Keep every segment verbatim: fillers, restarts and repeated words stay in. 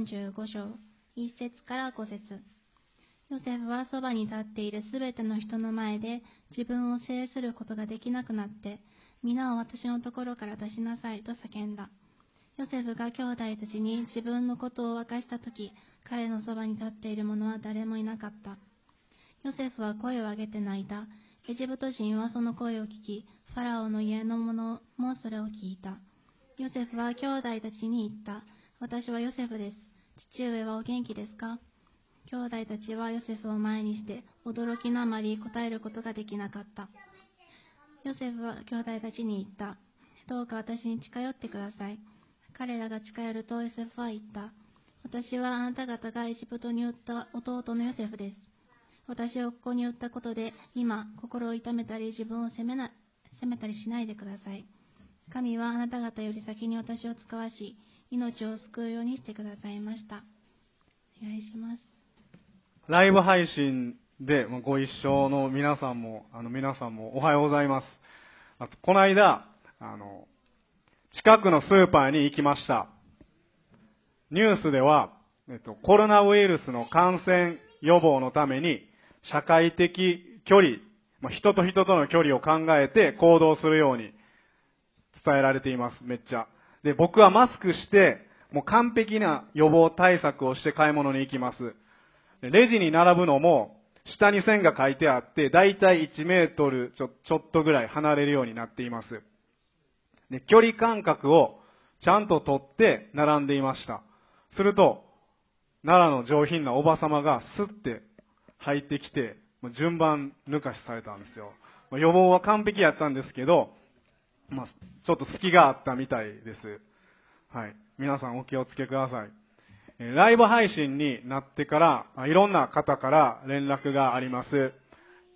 よんじゅうご章いっ節からご節。ヨセフはそばに立っているすべての人の前で自分を制することができなくなって、皆を私のところから出しなさいと叫んだ。ヨセフが兄弟たちに自分のことを明かしたとき、彼のそばに立っている者は誰もいなかった。ヨセフは声を上げて泣いた。エジプト人はその声を聞き、ファラオの家の者もそれを聞いた。ヨセフは兄弟たちに言った。私はヨセフです。父上はお元気ですか？兄弟たちはヨセフを前にして、驚きのあまり答えることができなかった。ヨセフは兄弟たちに言った。どうか私に近寄ってください。彼らが近寄るとヨセフは言った。私はあなた方がエジプトに売った弟のヨセフです。私をここに売ったことで、今、心を痛めたり自分を責めな、責めたりしないでください。神はあなた方より先に私を使わし、命を救うようにしてくださいました。お願いします。ライブ配信でご一緒の皆さんも、あの皆さんもおはようございます。あとこの間、あの、近くのスーパーに行きました。ニュースでは、えっと、コロナウイルスの感染予防のために、社会的距離、人と人との距離を考えて行動するように、伝えられています。めっちゃ。で、僕はマスクして、もう完璧な予防対策をして買い物に行きます。レジに並ぶのも、下に線が書いてあって、だいたいいちメートルちょ、ちょっとぐらい離れるようになっています。で、距離感覚をちゃんと取って並んでいました。すると、奈良の上品なおばさまがスッて入ってきて、順番抜かしされたんですよ。予防は完璧やったんですけど、まあ、ちょっと隙があったみたいです。はい。皆さんお気をつけください。ライブ配信になってから、いろんな方から連絡があります。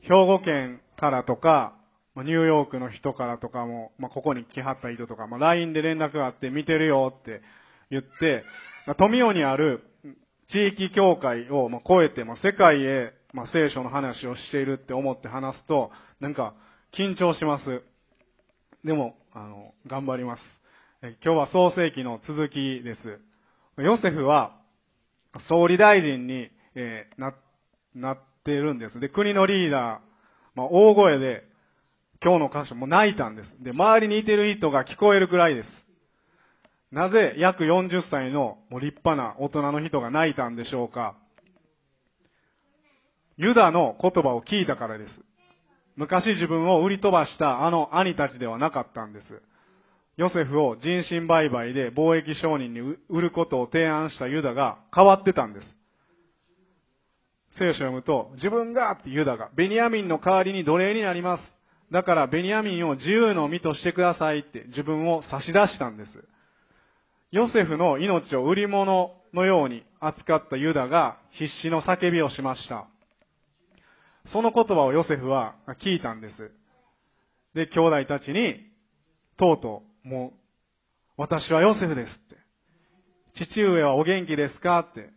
兵庫県からとか、ニューヨークの人からとかも、まあ、ここに来はった人とか、まあ、ライン で連絡があって見てるよって言って、富雄にある地域教会を超えて、まあ、世界へ、まあ、聖書の話をしているって思って話すと、なんか緊張します。でも、あの、頑張ります。え、今日は創世記の続きです。ヨセフは総理大臣に、えー、な、なってるんです。で、国のリーダー、まあ、大声で、今日の箇所も泣いたんです。で、周りにいてる人が聞こえるくらいです。なぜ約よんじゅっさいのもう立派な大人の人が泣いたんでしょうか。ユダの言葉を聞いたからです。昔自分を売り飛ばしたあの兄たちではなかったんです。ヨセフを人身売買で貿易商人に売ることを提案したユダが変わってたんです。聖書を読むと、自分がってユダが、ベニヤミンの代わりに奴隷になります。だからベニヤミンを自由の身としてくださいって自分を差し出したんです。ヨセフの命を売り物のように扱ったユダが必死の叫びをしました。その言葉をヨセフは聞いたんです。で、兄弟たちに、とうとう、もう、私はヨセフですって。父上はお元気ですかって。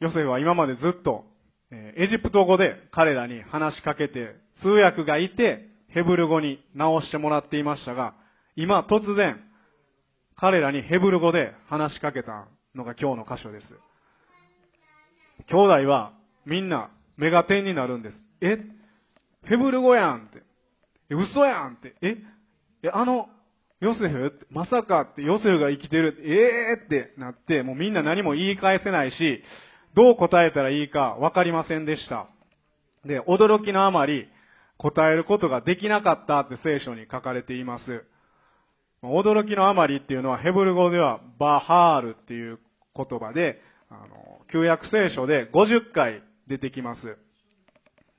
ヨセフは今までずっと、えー、エジプト語で彼らに話しかけて、通訳がいて、ヘブル語に直してもらっていましたが、今突然、彼らにヘブル語で話しかけたのが今日の箇所です。兄弟はみんな、目が点になるんです。え、ヘブル語やんって。え、嘘やんって。え、え、あの、ヨセフって、まさかって、ヨセフが生きてる。えーってなって、もうみんな何も言い返せないし、どう答えたらいいかわかりませんでした。で、驚きのあまり、答えることができなかったって聖書に書かれています。驚きのあまりっていうのは、ヘブル語ではバハールっていう言葉で、あの、旧約聖書でごじゅっかい、出てきます。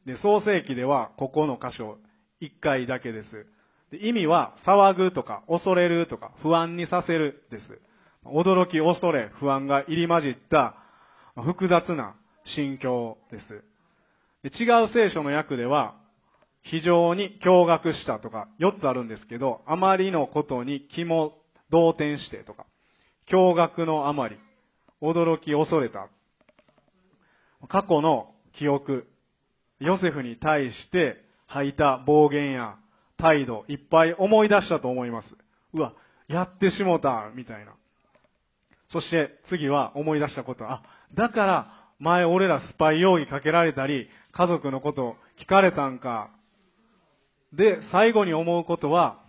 で、創世記ではここの箇所いっかいだけです。で、意味は騒ぐとか恐れるとか不安にさせるです。驚き、恐れ、不安が入り混じった複雑な心境です。で、違う聖書の訳では非常に驚愕したとかよっつあるんですけど、あまりのことに気も動転してとか、驚愕のあまり、驚き、恐れた。過去の記憶、ヨセフに対して吐いた暴言や態度、いっぱい思い出したと思います。うわ、やってしもたみたいな。そして次は思い出したこと、あ、だから前俺らスパイ容疑かけられたり家族のこと聞かれたんか。で、最後に思うことは、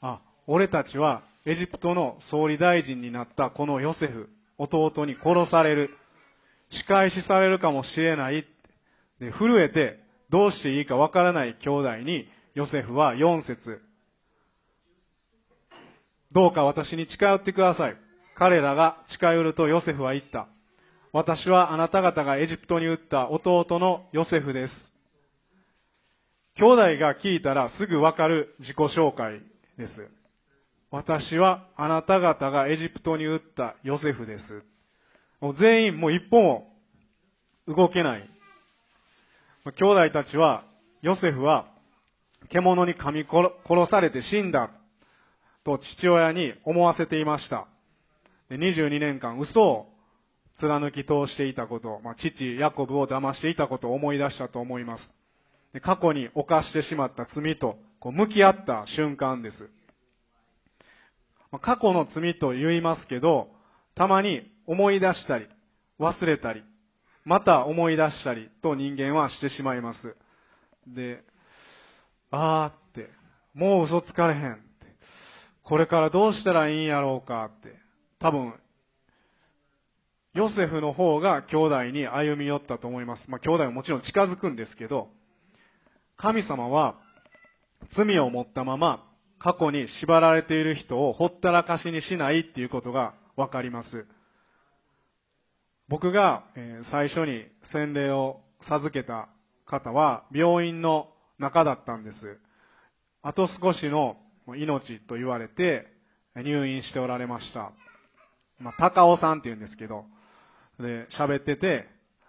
あ、俺たちはエジプトの総理大臣になったこのヨセフ、弟に殺される、仕返しされるかもしれない。で、震えてどうしていいかわからない兄弟にヨセフはよん節、どうか私に近寄ってください。彼らが近寄るとヨセフは言った、私はあなた方がエジプトに売った弟のヨセフです。兄弟が聞いたらすぐわかる自己紹介です。私はあなた方がエジプトに売ったヨセフです。もう全員もう一歩も動けない。兄弟たちは、ヨセフは獣に噛み殺されて死んだと父親に思わせていました。にじゅうにねんかん嘘を貫き通していたこと、まあ、父ヤコブを騙していたことを思い出したと思います。で、過去に犯してしまった罪とこう向き合った瞬間です。まあ、過去の罪と言いますけど、たまに思い出したり忘れたりまた思い出したりと人間はしてしまいます。で、あーって、もう嘘つかれへんって、これからどうしたらいいんやろうかって、多分ヨセフの方が兄弟に歩み寄ったと思います。まあ、兄弟はもちろん近づくんですけど、神様は罪を持ったまま過去に縛られている人をほったらかしにしないっていうことがわかります。僕が最初に洗礼を授けた方は病院の中だったんです。あと少しの命と言われて入院しておられました。まあ、高尾さんっていうんですけど、で、喋ってて、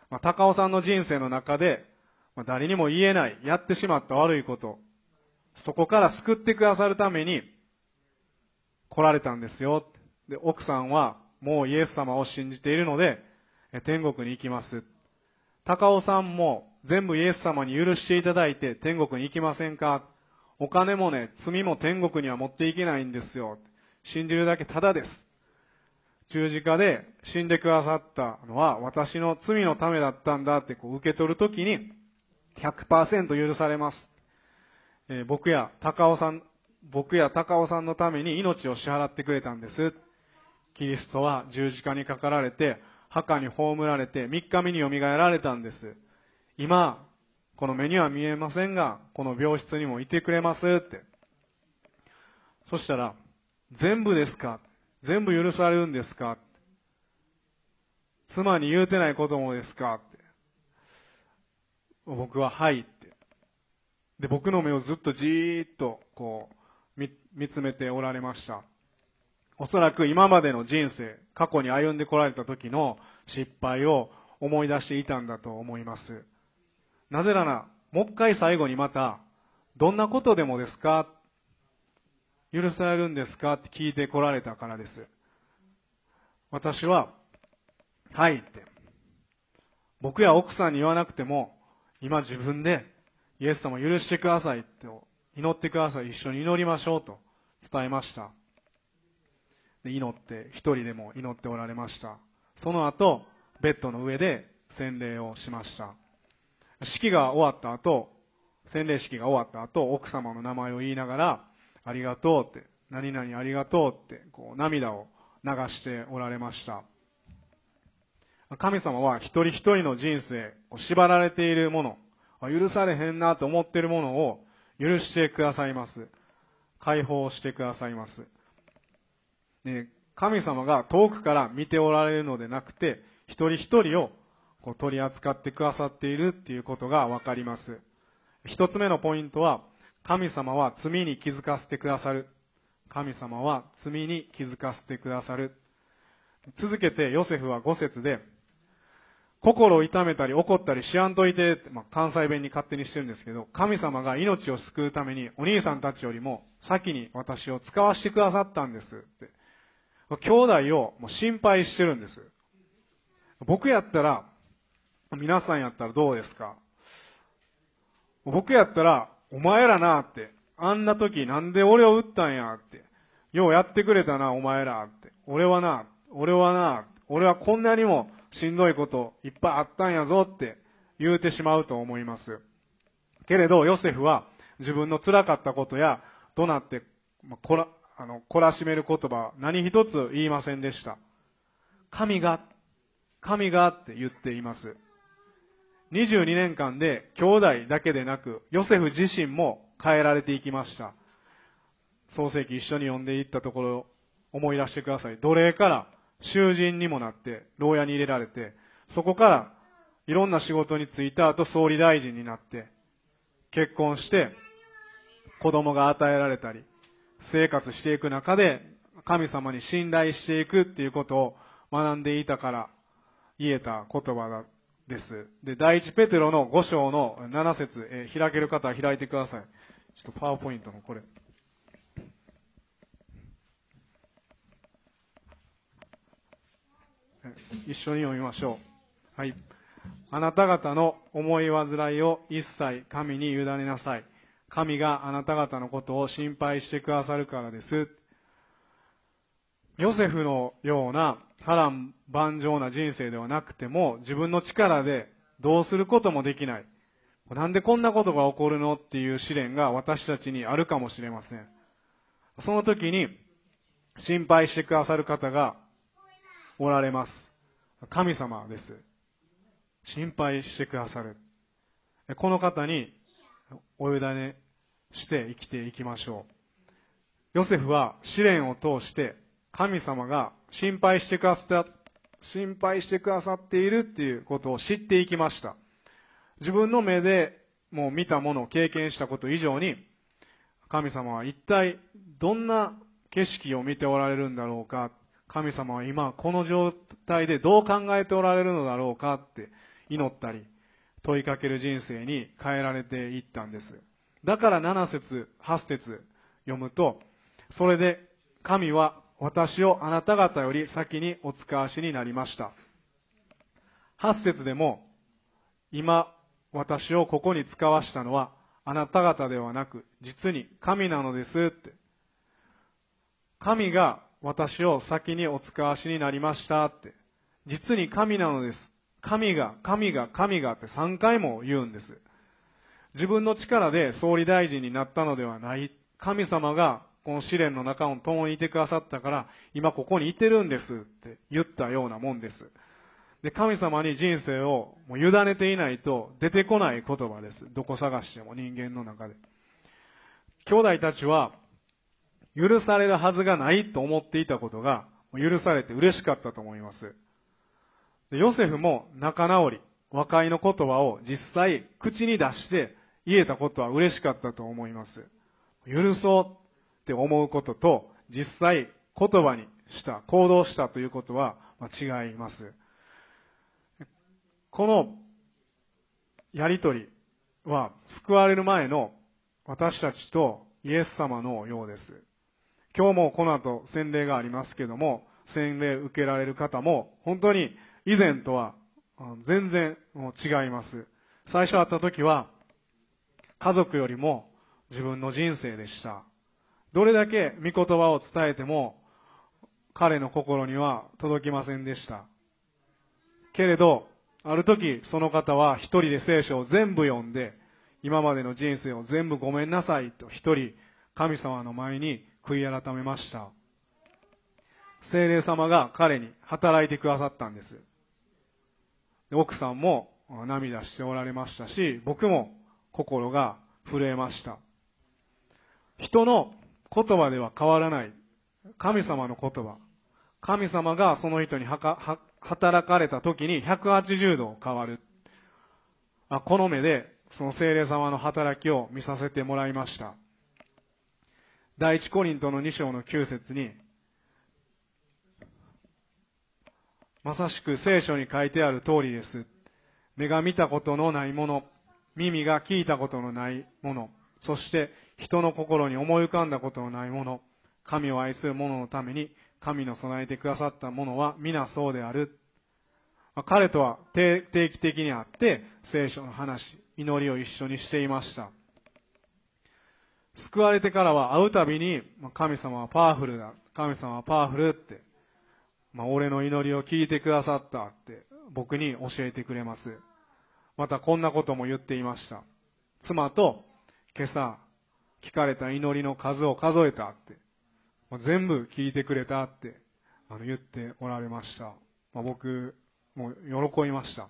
まあ、高尾さんの人生の中で、まあ、誰にも言えないやってしまった悪いこと、そこから救ってくださるために来られたんですよ。で、奥さんはもうイエス様を信じているので天国に行きます。高尾さんも全部イエス様に許していただいて天国に行きませんか。お金もね、罪も天国には持っていけないんですよ。信じるだけただです。十字架で死んでくださったのは私の罪のためだったんだってこう受け取るときに ひゃくパーセント 許されます。えー、僕や高尾さん、僕や高尾さんのために命を支払ってくれたんです。キリストは十字架にかかられて墓に葬られてみっかめによみがえられたんです。今この目には見えませんがこの病室にもいてくれますって。そしたら、全部ですか、全部許されるんですか、妻に言うてないこともですかって。僕ははいって。で、僕の目をずっとじーっとこう 見, 見つめておられました。おそらく今までの人生、過去に歩んでこられた時の失敗を思い出していたんだと思います。なぜなら、もう一回最後にまた、どんなことでもですか、許されるんですかって聞いてこられたからです。私ははいって、僕や奥さんに言わなくても今自分でイエス様許してくださいと祈ってください、一緒に祈りましょうと伝えました。で、祈って一人でも祈っておられました。その後ベッドの上で洗礼をしました。式が終わった後、洗礼式が終わった後、奥様の名前を言いながらありがとうって、何々ありがとうってこう涙を流しておられました。神様は一人一人の人生、縛られているもの、許されへんなと思っているものを許してくださいます。解放してくださいます。で、神様が遠くから見ておられるのでなくて、一人一人をこう取り扱ってくださっているっていうことがわかります。一つ目のポイントは、神様は罪に気づかせてくださる。神様は罪に気づかせてくださる。続けてヨセフはご節で、心を痛めたり怒ったりしやんといて、まあ、関西弁に勝手にしてるんですけど、神様が命を救うためにお兄さんたちよりも先に私を使わせてくださったんですって。兄弟をもう心配してるんです。僕やったら、皆さんやったらどうですか。僕やったら、お前らなって、あんな時なんで俺を撃ったんやって、ようやってくれたなお前らって、俺はな、俺はな、俺はこんなにもしんどいこといっぱいあったんやぞって言うてしまうと思います。けれどヨセフは自分の辛かったことや怒鳴ってこら、あの、懲らしめる言葉は何一つ言いませんでした。神が、神がって言っています。にじゅうにねんかんで兄弟だけでなくヨセフ自身も変えられていきました。創世記一緒に読んでいったところを思い出してください。奴隷から囚人にもなって牢屋に入れられて、そこからいろんな仕事に就いた後総理大臣になって結婚して子供が与えられたり生活していく中で神様に信頼していくっていうことを学んでいたから言えた言葉です。で、第一ペテロのご章のなな節、えー、開ける方は開いてください。ちょっとパワーポイントのこれ一緒に読みましょう。はい。あなた方の思い煩いを一切神に委ねなさい。神があなた方のことを心配してくださるからです。ヨセフのような波乱万丈な人生ではなくても、自分の力でどうすることもできない。なんでこんなことが起こるのっていう試練が私たちにあるかもしれません。その時に心配してくださる方がおられます。神様です。心配してくださる。この方にお委ねして生きていきましょう。ヨセフは試練を通して神様が心配してくださった、心配してくださっているっていうことを知っていきました。自分の目でもう見たものを経験したこと以上に、神様は一体どんな景色を見ておられるんだろうか。神様は今この状態でどう考えておられるのだろうかって祈ったり問いかける人生に変えられていったんです。だからなな節はち節読むと、それで神は私をあなた方より先にお使わしになりました。はち節でも、今私をここに使わしたのはあなた方ではなく実に神なのですって、神が私を先にお使わしになりましたって。実に神なのです。神が、神が、神がってさんかいも言うんです。自分の力で総理大臣になったのではない。神様がこの試練の中を共にいてくださったから、今ここにいてるんですって言ったようなもんです。で、神様に人生をもう委ねていないと出てこない言葉です。どこ探しても人間の中で。兄弟たちは、許されるはずがないと思っていたことが許されて嬉しかったと思います。ヨセフも仲直り、和解の言葉を実際口に出して言えたことは嬉しかったと思います。許そうって思うことと実際言葉にした、行動したということは違います。このやりとりは救われる前の私たちとイエス様のようです。今日もこの後洗礼がありますけども、洗礼受けられる方も本当に以前とは全然違います。最初会った時は家族よりも自分の人生でした。どれだけ御言葉を伝えても彼の心には届きませんでした。けれどある時その方は一人で聖書を全部読んで、今までの人生を全部ごめんなさいと一人神様の前に悔い改めました。聖霊様が彼に働いてくださったんです。奥さんも涙しておられましたし、僕も心が震えました。人の言葉では変わらない神様の言葉、神様がその人にはかは働かれた時にひゃくはちじゅうど変わる。あ、この目でその聖霊様の働きを見させてもらいました。第一コリントのに章のきゅう節に、まさしく聖書に書いてある通りです。目が見たことのないもの、耳が聞いたことのないもの、そして人の心に思い浮かんだことのないもの、神を愛する者のために神の備えてくださったものは皆そうである。彼とは定期的に会って聖書の話、祈りを一緒にしていました。救われてからは会うたびに神様はパワフルだ、神様はパワフルってまあ、俺の祈りを聞いてくださったって僕に教えてくれます。またこんなことも言っていました。妻と今朝聞かれた祈りの数を数えたって、まあ、全部聞いてくれたってあの言っておられました。まあ、僕も喜びました。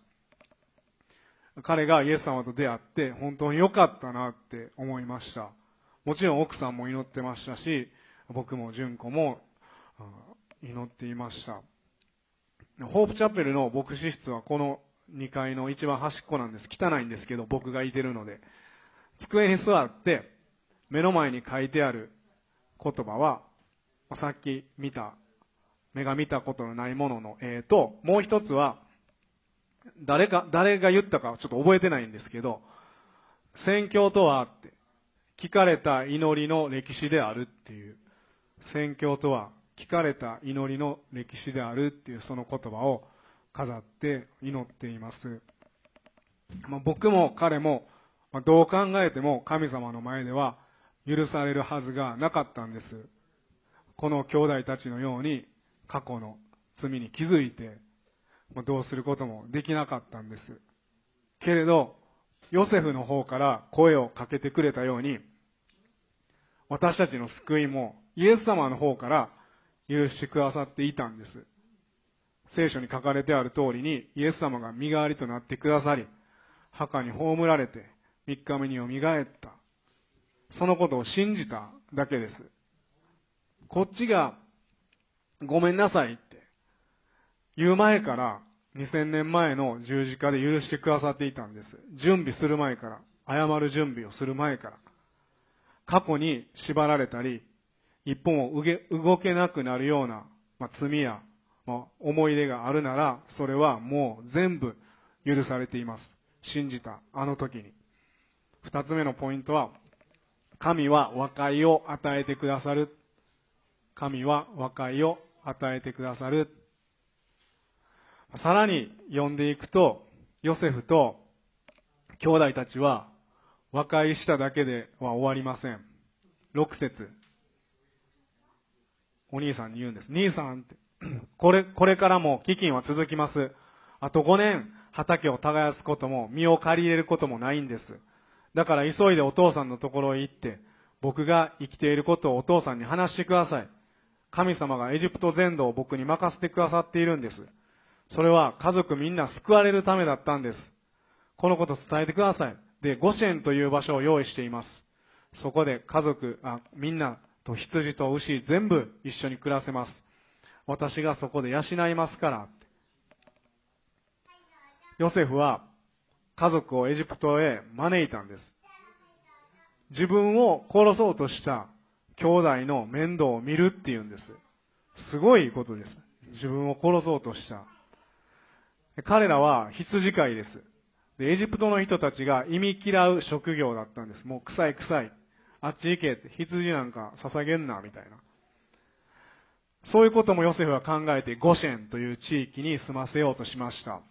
彼がイエス様と出会って本当に良かったなって思いました。もちろん奥さんも祈ってましたし、僕も純子も祈っていました。ホープチャペルの牧師室はこのにかいの一番端っこなんです。汚いんですけど、僕がいてるので。机に座って、目の前に書いてある言葉は、さっき見た、目が見たことのないものの絵と、もう一つは、誰か、誰が言ったかちょっと覚えてないんですけど、宣教とはって、聞かれた祈りの歴史であるっていう、宣教とは、聞かれた祈りの歴史であるっていうその言葉を飾って祈っています。まあ、僕も彼も、まあ、どう考えても神様の前では許されるはずがなかったんです。この兄弟たちのように過去の罪に気づいて、まあ、どうすることもできなかったんです。けれど、ヨセフの方から声をかけてくれたように、私たちの救いもイエス様の方から許してくださっていたんです。聖書に書かれてある通りに、イエス様が身代わりとなってくださり、墓に葬られてみっかめによみがえった。そのことを信じただけです。こっちがごめんなさいって言う前からにせんねんまえの十字架で許してくださっていたんです。準備する前から、謝る準備をする前から。過去に縛られたり、一歩も動けなくなるような、まあ、罪や、まあ、思い出があるなら、それはもう全部許されています。信じたあの時に。二つ目のポイントは、神は和解を与えてくださる。神は和解を与えてくださる。さらに読んでいくと、ヨセフと兄弟たちは和解しただけでは終わりません。六節。お兄さんに言うんです。兄さんって、これ、これからも飢饉は続きます。あとごねん、畑を耕すことも、身を借り入れることもないんです。だから急いでお父さんのところへ行って、僕が生きていることをお父さんに話してください。神様がエジプト全土を僕に任せてくださっているんです。それは家族みんな救われるためだったんです。このこと伝えてください。で、ゴシェンという場所を用意しています。そこで家族、あ、みんな、と羊と牛全部一緒に暮らせます。私がそこで養いますから。ヨセフは家族をエジプトへ招いたんです。自分を殺そうとした兄弟の面倒を見るっていうんです。すごいことです。自分を殺そうとした。彼らは羊飼いです。で、エジプトの人たちが忌み嫌う職業だったんです。もう臭い臭い。あっち行けって、羊なんか捧げんな、みたいな。そういうこともヨセフは考えて、ゴシェンという地域に住ませようとしました。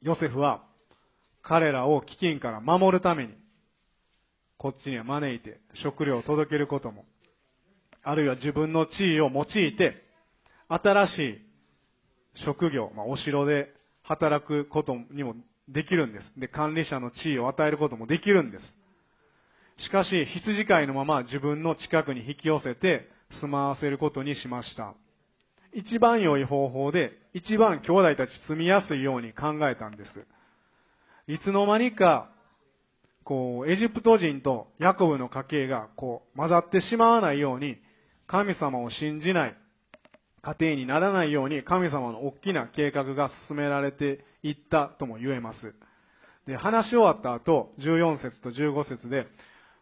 ヨセフは、彼らを飢饉から守るために、こっちには招いて、食料を届けることも、あるいは自分の地位を用いて、新しい職業、まあ、お城で働くことにもできるんです。で、管理者の地位を与えることもできるんです。しかし、羊飼いのまま自分の近くに引き寄せて住まわせることにしました。一番良い方法で、一番兄弟たち住みやすいように考えたんです。いつの間にか、こう、エジプト人とヤコブの家系がこう、混ざってしまわないように、神様を信じない家庭にならないように、神様の大きな計画が進められていったとも言えます。で、話し終わった後、じゅうよんせつとじゅうごせつで、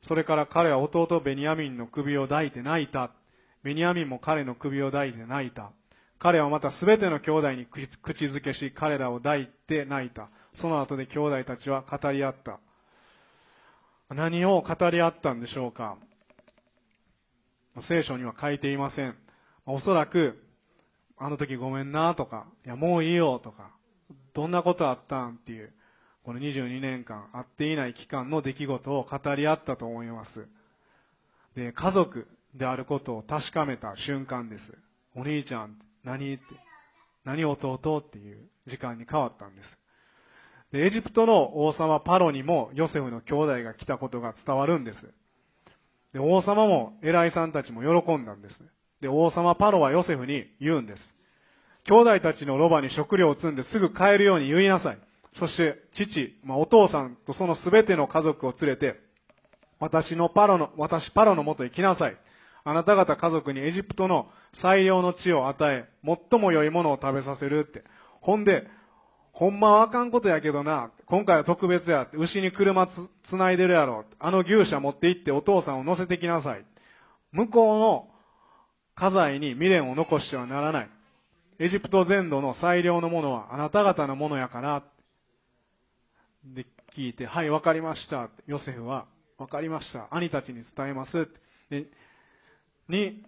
それから彼は弟ベニヤミンの首を抱いて泣いた。ベニヤミンも彼の首を抱いて泣いた。彼はまたすべての兄弟に口づけし、彼らを抱いて泣いた。その後で兄弟たちは語り合った。何を語り合ったんでしょうか。聖書には書いていません。おそらく、あの時ごめんなとか、いやもういいよとか、どんなことあったんっていう。このにじゅうにねんかん会っていない期間の出来事を語り合ったと思います。で、家族であることを確かめた瞬間です。お兄ちゃん、何って何弟っていう時間に変わったんです。でエジプトの王様パロにもヨセフの兄弟が来たことが伝わるんです。で王様も偉いさんたちも喜んだんです。で王様パロはヨセフに言うんです。兄弟たちのロバに食料を積んですぐ帰るように言いなさい。そして父、まあ、お父さんとそのすべての家族を連れて私のパロの、私パロのもとへ来なさい。あなた方家族にエジプトの最良の地を与え、最も良いものを食べさせるって。ほんで、ほんまはあかんことやけどな、今回は特別やって、牛に車つ、つないでるやろ。あの牛舎持って行ってお父さんを乗せてきなさい。向こうの家財に未練を残してはならない。エジプト全土の最良のものはあなた方のものやから。で、聞いて、はい、わかりました。ヨセフは、わかりました。兄たちに伝えます。でに、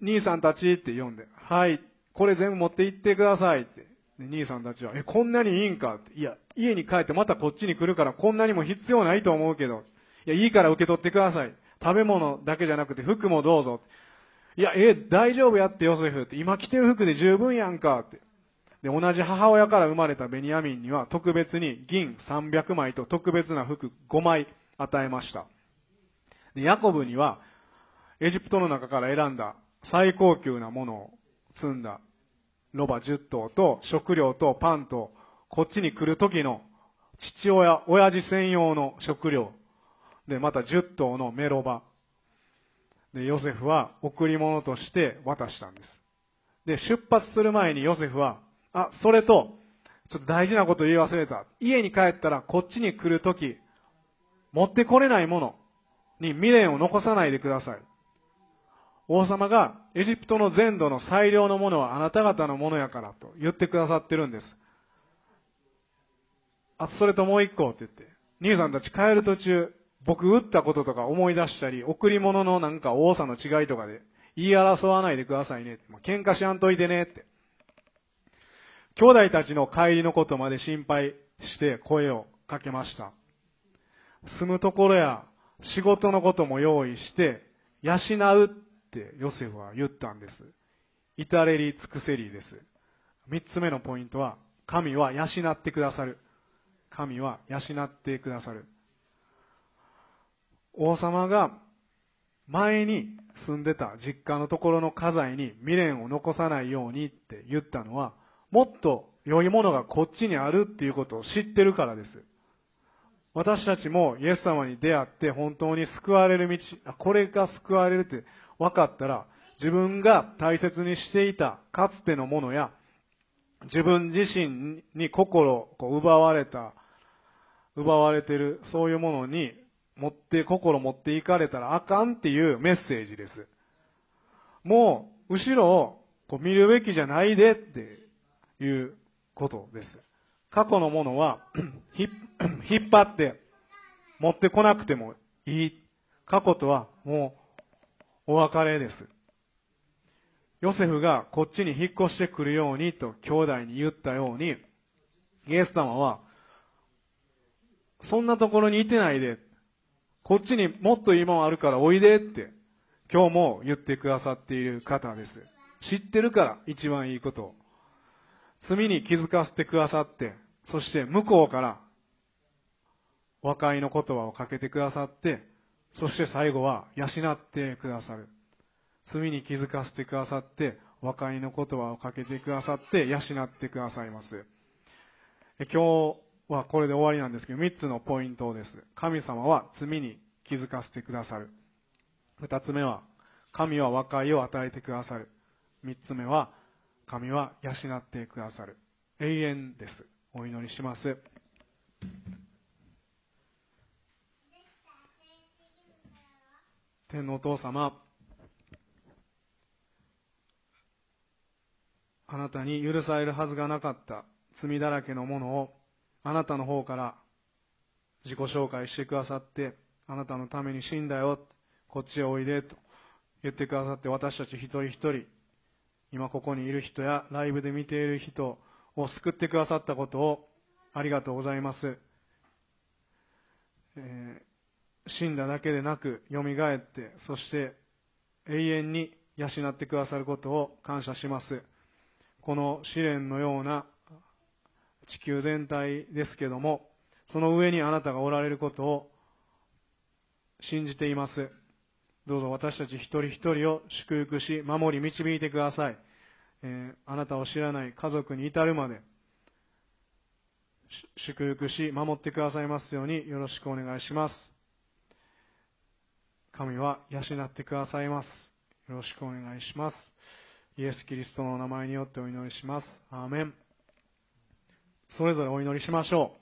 兄さんたちって呼んで、はい、これ全部持って行ってくださいって。兄さんたちは、え、こんなにいいんかって。いや、家に帰ってまたこっちに来るからこんなにも必要ないと思うけど。いや、いいから受け取ってください。食べ物だけじゃなくて服もどうぞ。いや、え、大丈夫やってヨセフって。今着てる服で十分やんかって。で、同じ母親から生まれたベニヤミンには特別に銀さんびゃくまいと特別な服ごまい。与えました。で、ヤコブにはエジプトの中から選んだ最高級なものを積んだロバじゅっとうと食料とパンとこっちに来る時の父親、親父専用の食料でまたじゅっとうのメロバでヨセフは贈り物として渡したんです。で、出発する前にヨセフはあ、それとちょっと大事なこと言い忘れた。家に帰ったらこっちに来る時持ってこれないものに未練を残さないでください。王様がエジプトの全土の最良のものはあなた方のものやからと言ってくださってるんです。あ、それともう一個って言って、兄さんたち帰る途中、僕打ったこととか思い出したり、贈り物のなんか多さの違いとかで言い争わないでくださいねって、まあ、喧嘩しあんといてねって。兄弟たちの帰りのことまで心配して声をかけました。住むところや仕事のことも用意して養うってヨセフは言ったんです。至れり尽くせりです。三つ目のポイントは神は養ってくださる。神は養ってくださる。王様が前に住んでた実家のところの家財に未練を残さないようにって言ったのはもっと良いものがこっちにあるっていうことを知ってるからです。私たちもイエス様に出会って本当に救われる道、これが救われるって分かったら自分が大切にしていたかつてのものや自分自身に心をこう奪われた、奪われてるそういうものに持って心持っていかれたらあかんっていうメッセージです。もう後ろをこう見るべきじゃないでっていうことです。過去のものは引っ張って持ってこなくてもいい。過去とはもうお別れです。ヨセフがこっちに引っ越してくるようにと兄弟に言ったように、イエス様はそんなところにいてないで、こっちにもっといいもんあるからおいでって今日も言ってくださっている方です。知ってるから一番いいことを、罪に気づかせてくださって、そして向こうから和解の言葉をかけてくださって、そして最後は養ってくださる。罪に気づかせてくださって、和解の言葉をかけてくださって、養ってくださいます。今日はこれで終わりなんですけど、みっつのポイントです。神様は罪に気づかせてくださる。ふたつめは神は和解を与えてくださる。みっつめは神は養ってくださる。永遠です。お祈りします。天のお父様、あなたに許されるはずがなかった罪だらけのものをあなたの方から自己紹介してくださって、あなたのために死んだよ、こっちへおいでと言ってくださって、私たち一人一人、今ここにいる人やライブで見ている人を救ってくださったことをありがとうございます、えー、死んだだけでなくよみがえって、そして永遠に養ってくださることを感謝します。この試練のような地球全体ですけども、その上にあなたがおられることを信じています。どうぞ私たち一人一人を祝福し、守り導いてください。えー、あなたを知らない家族に至るまで祝福し守ってくださいますようによろしくお願いします。神は養ってくださいます。よろしくお願いします。イエス・キリストのお名前によってお祈りします。アーメン。それぞれお祈りしましょう。